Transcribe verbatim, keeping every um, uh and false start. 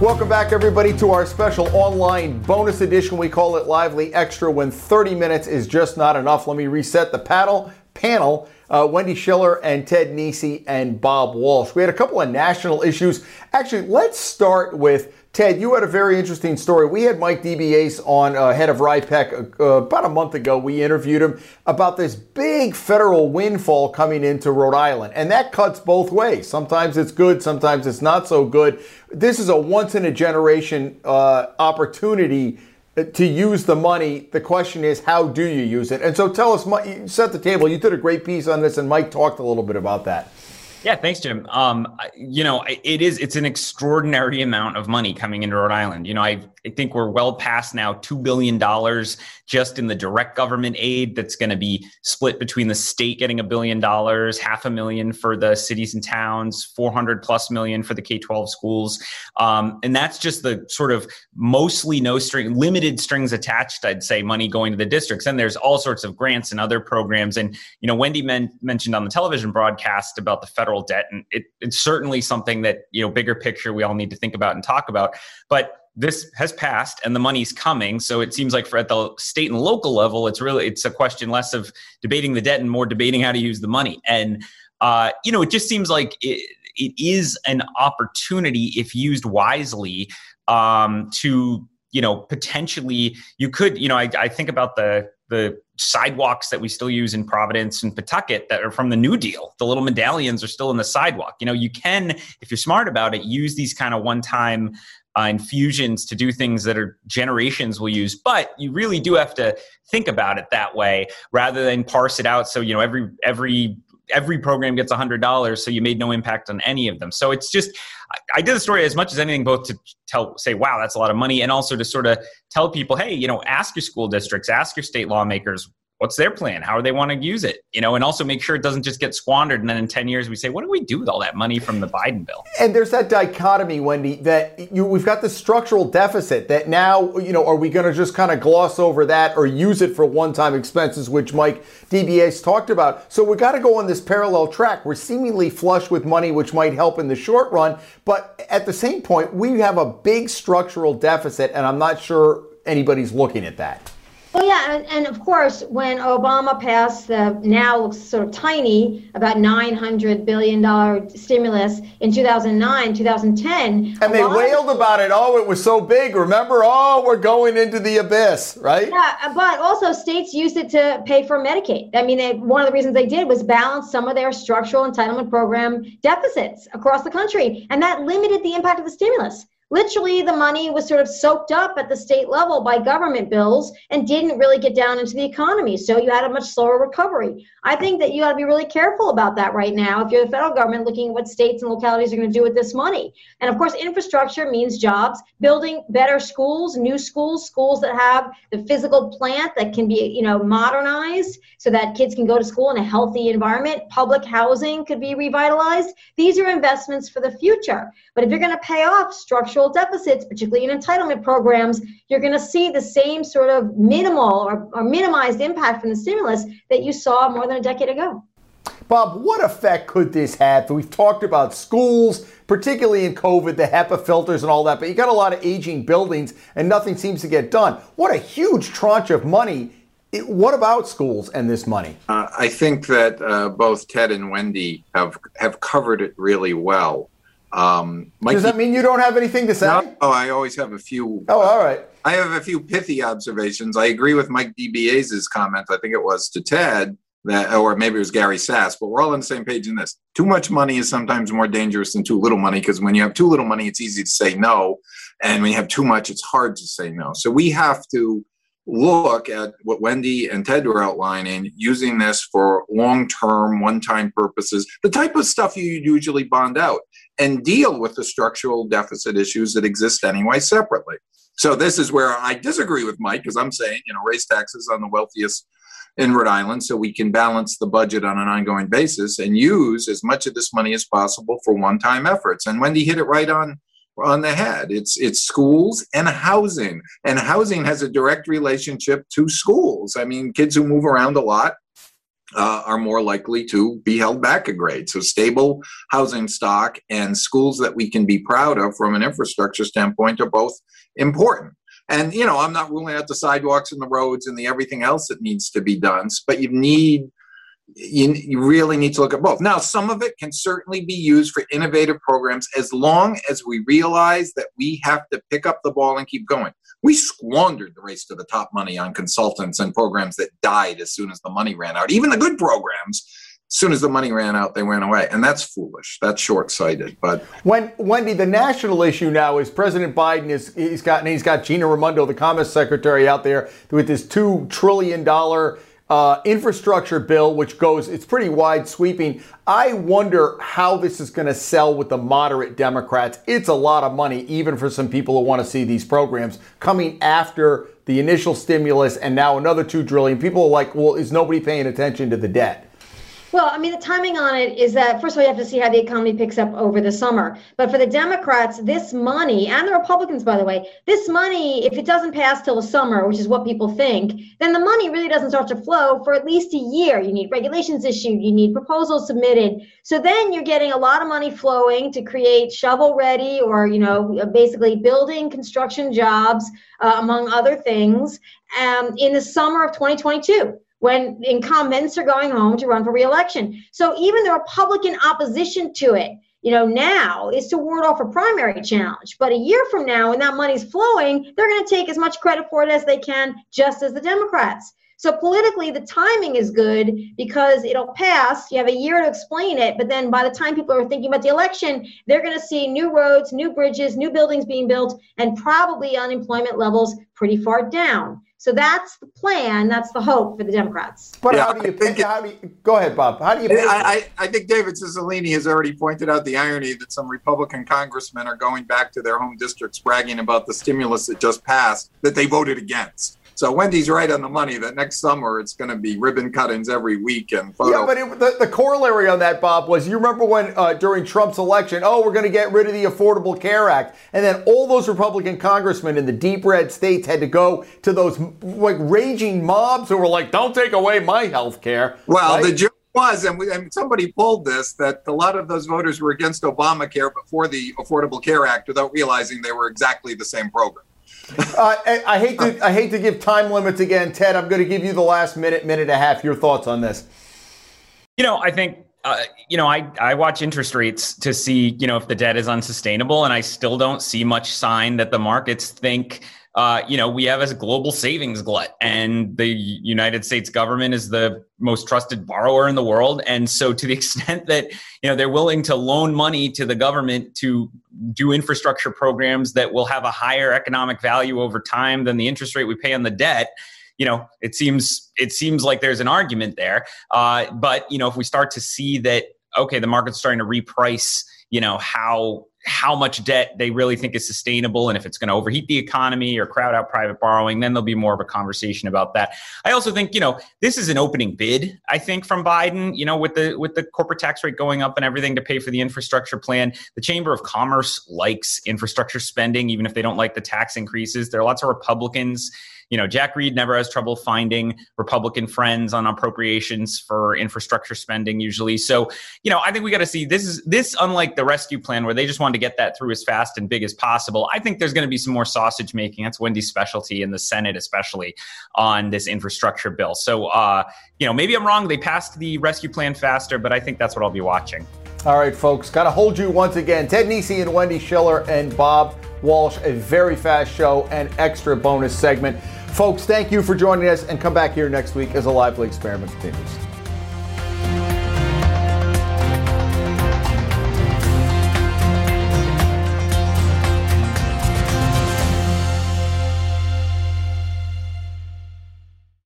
Welcome back, everybody, to our special online bonus edition. We call it Lively Extra when thirty minutes is just not enough. Let me reset the paddle, panel. Uh, Wendy Schiller and Ted Nisi and Bob Walsh. We had a couple of national issues. Actually, let's start with Ted. You had a very interesting story. We had Mike DeBiase on, uh, head of RIPEC, uh, about a month ago. We interviewed him about this big federal windfall coming into Rhode Island. And that cuts both ways. Sometimes it's good, sometimes it's not so good. This is a once-in-a-generation uh, opportunity to use the money. The question is, how do you use it? And so tell us, set the table. You did a great piece on this, and Mike talked a little bit about that. Yeah, thanks, Jim. Um, you know, it is, it's an extraordinary amount of money coming into Rhode Island. You know, I, I think we're well past now two billion dollars just in the direct government aid that's going to be split between the state getting a billion dollars, half a million for the cities and towns, four hundred plus million for the K twelve schools. Um, and that's just the sort of mostly no string, limited strings attached, I'd say, money going to the districts. And there's all sorts of grants and other programs. And, you know, Wendy men- mentioned on the television broadcast about the federal debt. And it, it's certainly something that, you know, bigger picture, we all need to think about and talk about. But this has passed and the money's coming. So it seems like for at the state and local level, it's really, it's a question less of debating the debt and more debating how to use the money. And, uh, you know, it just seems like it, it is an opportunity, if used wisely, um, to, you know, potentially you could, you know, I, I think about the the sidewalks that we still use in Providence and Pawtucket that are from the New Deal. The little medallions are still in the sidewalk. You know, you can, if you're smart about it, use these kind of one-time uh, infusions to do things that are generations will use, but you really do have to think about it that way rather than parse it out. So, you know, every, every, every program gets a hundred dollars. So you made no impact on any of them. So it's just, I, I did the story as much as anything, both to tell, say, wow, that's a lot of money. And also to sort of tell people, hey, you know, ask your school districts, ask your state lawmakers, what's their plan? How do they want to use it? You know, and also make sure it doesn't just get squandered. And then in ten years, we say, what do we do with all that money from the Biden bill? And there's that dichotomy, Wendy, that you, we've got this structural deficit that now, you know, are we going to just kind of gloss over that or use it for one-time expenses, which Mike DeBiase talked about? So we've got to go on this parallel track. We're seemingly flush with money, which might help in the short run. But at the same point, we have a big structural deficit, and I'm not sure anybody's looking at that. Well, yeah, and, and of course, when Obama passed the now looks sort of tiny, about nine hundred billion dollars stimulus in two thousand nine, two thousand ten. And they wailed about it. Oh, it was so big. Remember, oh, we're going into the abyss, right? Yeah, but also states used it to pay for Medicaid. I mean, they, one of the reasons they did was balance some of their structural entitlement program deficits across the country. And that limited the impact of the stimulus. Literally, the money was sort of soaked up at the state level by government bills and didn't really get down into the economy. So you had a much slower recovery. I think that you got to be really careful about that right now if you're the federal government looking at what states and localities are going to do with this money. And of course, infrastructure means jobs, building better schools, new schools, schools that have the physical plant that can be, you know, modernized so that kids can go to school in a healthy environment. Public housing could be revitalized. These are investments for the future. But if you're going to pay off structural deficits, particularly in entitlement programs, you're going to see the same sort of minimal or, or minimized impact from the stimulus that you saw more than a decade ago. Bob, what effect could this have? We've talked about schools, particularly in COVID, the HEPA filters and all that, but you got a lot of aging buildings and nothing seems to get done. What a huge tranche of money. It, what about schools and this money? Uh, I think that uh, both Ted and Wendy have, have covered it really well. Um, Mikey, does that mean you don't have anything to say? No, oh, I always have a few. Oh, all right. Uh, I have a few pithy observations. I agree with Mike DeBiase's comment. I think it was to Ted that, or maybe it was Gary Sass, but we're all on the same page in this. Too much money is sometimes more dangerous than too little money. Cause when you have too little money, it's easy to say no. And when you have too much, it's hard to say no. So we have to look at what Wendy and Ted were outlining, using this for long-term, one-time purposes, the type of stuff you usually bond out, and deal with the structural deficit issues that exist anyway separately. So this is where I disagree with Mike, because I'm saying, you know, raise taxes on the wealthiest in Rhode Island so we can balance the budget on an ongoing basis and use as much of this money as possible for one-time efforts. And Wendy hit it right on on the head. It's it's schools and housing. And housing has a direct relationship to schools. I mean, kids who move around a lot Uh, are more likely to be held back a grade. So stable housing stock and schools that we can be proud of from an infrastructure standpoint are both important. And, you know, I'm not ruling out the sidewalks and the roads and the everything else that needs to be done, but you need, you, you really need to look at both. Now, some of it can certainly be used for innovative programs as long as we realize that we have to pick up the ball and keep going. We squandered the race to the top money on consultants and programs that died as soon as the money ran out. Even the good programs, as soon as the money ran out, they went away. And that's foolish. That's short-sighted. But when, Wendy, the national issue now is President Biden is he's got and he's got Gina Raimondo, the Commerce Secretary, out there with this two trillion dollar uh, infrastructure bill, which goes it's pretty wide sweeping. I wonder how this is going to sell with the moderate Democrats. It's a lot of money, even for some people who want to see these programs coming after the initial stimulus and now another two trillion dollars. People are like, well, is nobody paying attention to the debt? Well, I mean, the timing on it is that, first of all, you have to see how the economy picks up over the summer. But for the Democrats, this money, and the Republicans, by the way, this money, if it doesn't pass till the summer, which is what people think, then the money really doesn't start to flow for at least a year. You need regulations issued. You need proposals submitted. So then you're getting a lot of money flowing to create shovel-ready or, you know, basically building construction jobs, uh, among other things, um, in the summer of twenty twenty-two. When incumbents are going home to run for re-election. So even the Republican opposition to it, you know, now is to ward off a primary challenge. But a year from now, when that money's flowing, they're going to take as much credit for it as they can, just as the Democrats. So politically, the timing is good because it'll pass. You have a year to explain it. But then by the time people are thinking about the election, they're going to see new roads, new bridges, new buildings being built, and probably unemployment levels pretty far down. So that's the plan. That's the hope for the Democrats. But yeah, how do you think? It, how do you, go ahead, Bob. How do you? I, I, I think David Cicilline has already pointed out the irony that some Republican congressmen are going back to their home districts bragging about the stimulus that just passed that they voted against. So Wendy's right on the money that next summer it's going to be ribbon cuttings every week and photo. Yeah, but it, the, the corollary on that, Bob, was you remember when uh, during Trump's election, oh, we're going to get rid of the Affordable Care Act. And then all those Republican congressmen in the deep red states had to go to those like raging mobs who were like, don't take away my health care. Well, right? the ju- was, and, we, and somebody pulled this, that a lot of those voters were against Obamacare before the Affordable Care Act without realizing they were exactly the same program. uh, I, I hate to I hate to give time limits again, Ted. I'm going to give you the last minute, minute and a half. Your thoughts on this? You know, I think uh, you know I I watch interest rates to see you know if the debt is unsustainable, and I still don't see much sign that the markets think uh, you know we have a global savings glut, and the United States government is the most trusted borrower in the world, and so to the extent that you know they're willing to loan money to the government to do infrastructure programs that will have a higher economic value over time than the interest rate we pay on the debt, you know, it seems it seems like there's an argument there. Uh, but, you know, if we start to see that, okay, the market's starting to reprice, you know, how how much debt they really think is sustainable and if it's going to overheat the economy or crowd out private borrowing, then there'll be more of a conversation about that. I also think, you know, this is an opening bid, I think, from Biden, you know, with the with the corporate tax rate going up and everything to pay for the infrastructure plan. The Chamber of Commerce likes infrastructure spending, even if they don't like the tax increases. There are lots of Republicans. You know, Jack Reed never has trouble finding Republican friends on appropriations for infrastructure spending usually. So, you know, I think we got to see this is this, unlike the rescue plan where they just wanted to get that through as fast and big as possible. I think there's going to be some more sausage making. That's Wendy's specialty in the Senate, especially on this infrastructure bill. So, uh, you know, maybe I'm wrong. They passed the rescue plan faster, but I think that's what I'll be watching. All right, folks, got to hold you once again. Ted Nisi and Wendy Schiller and Bob Walsh, a very fast show and extra bonus segment. Folks, thank you for joining us and come back here next week as a lively experiment continues.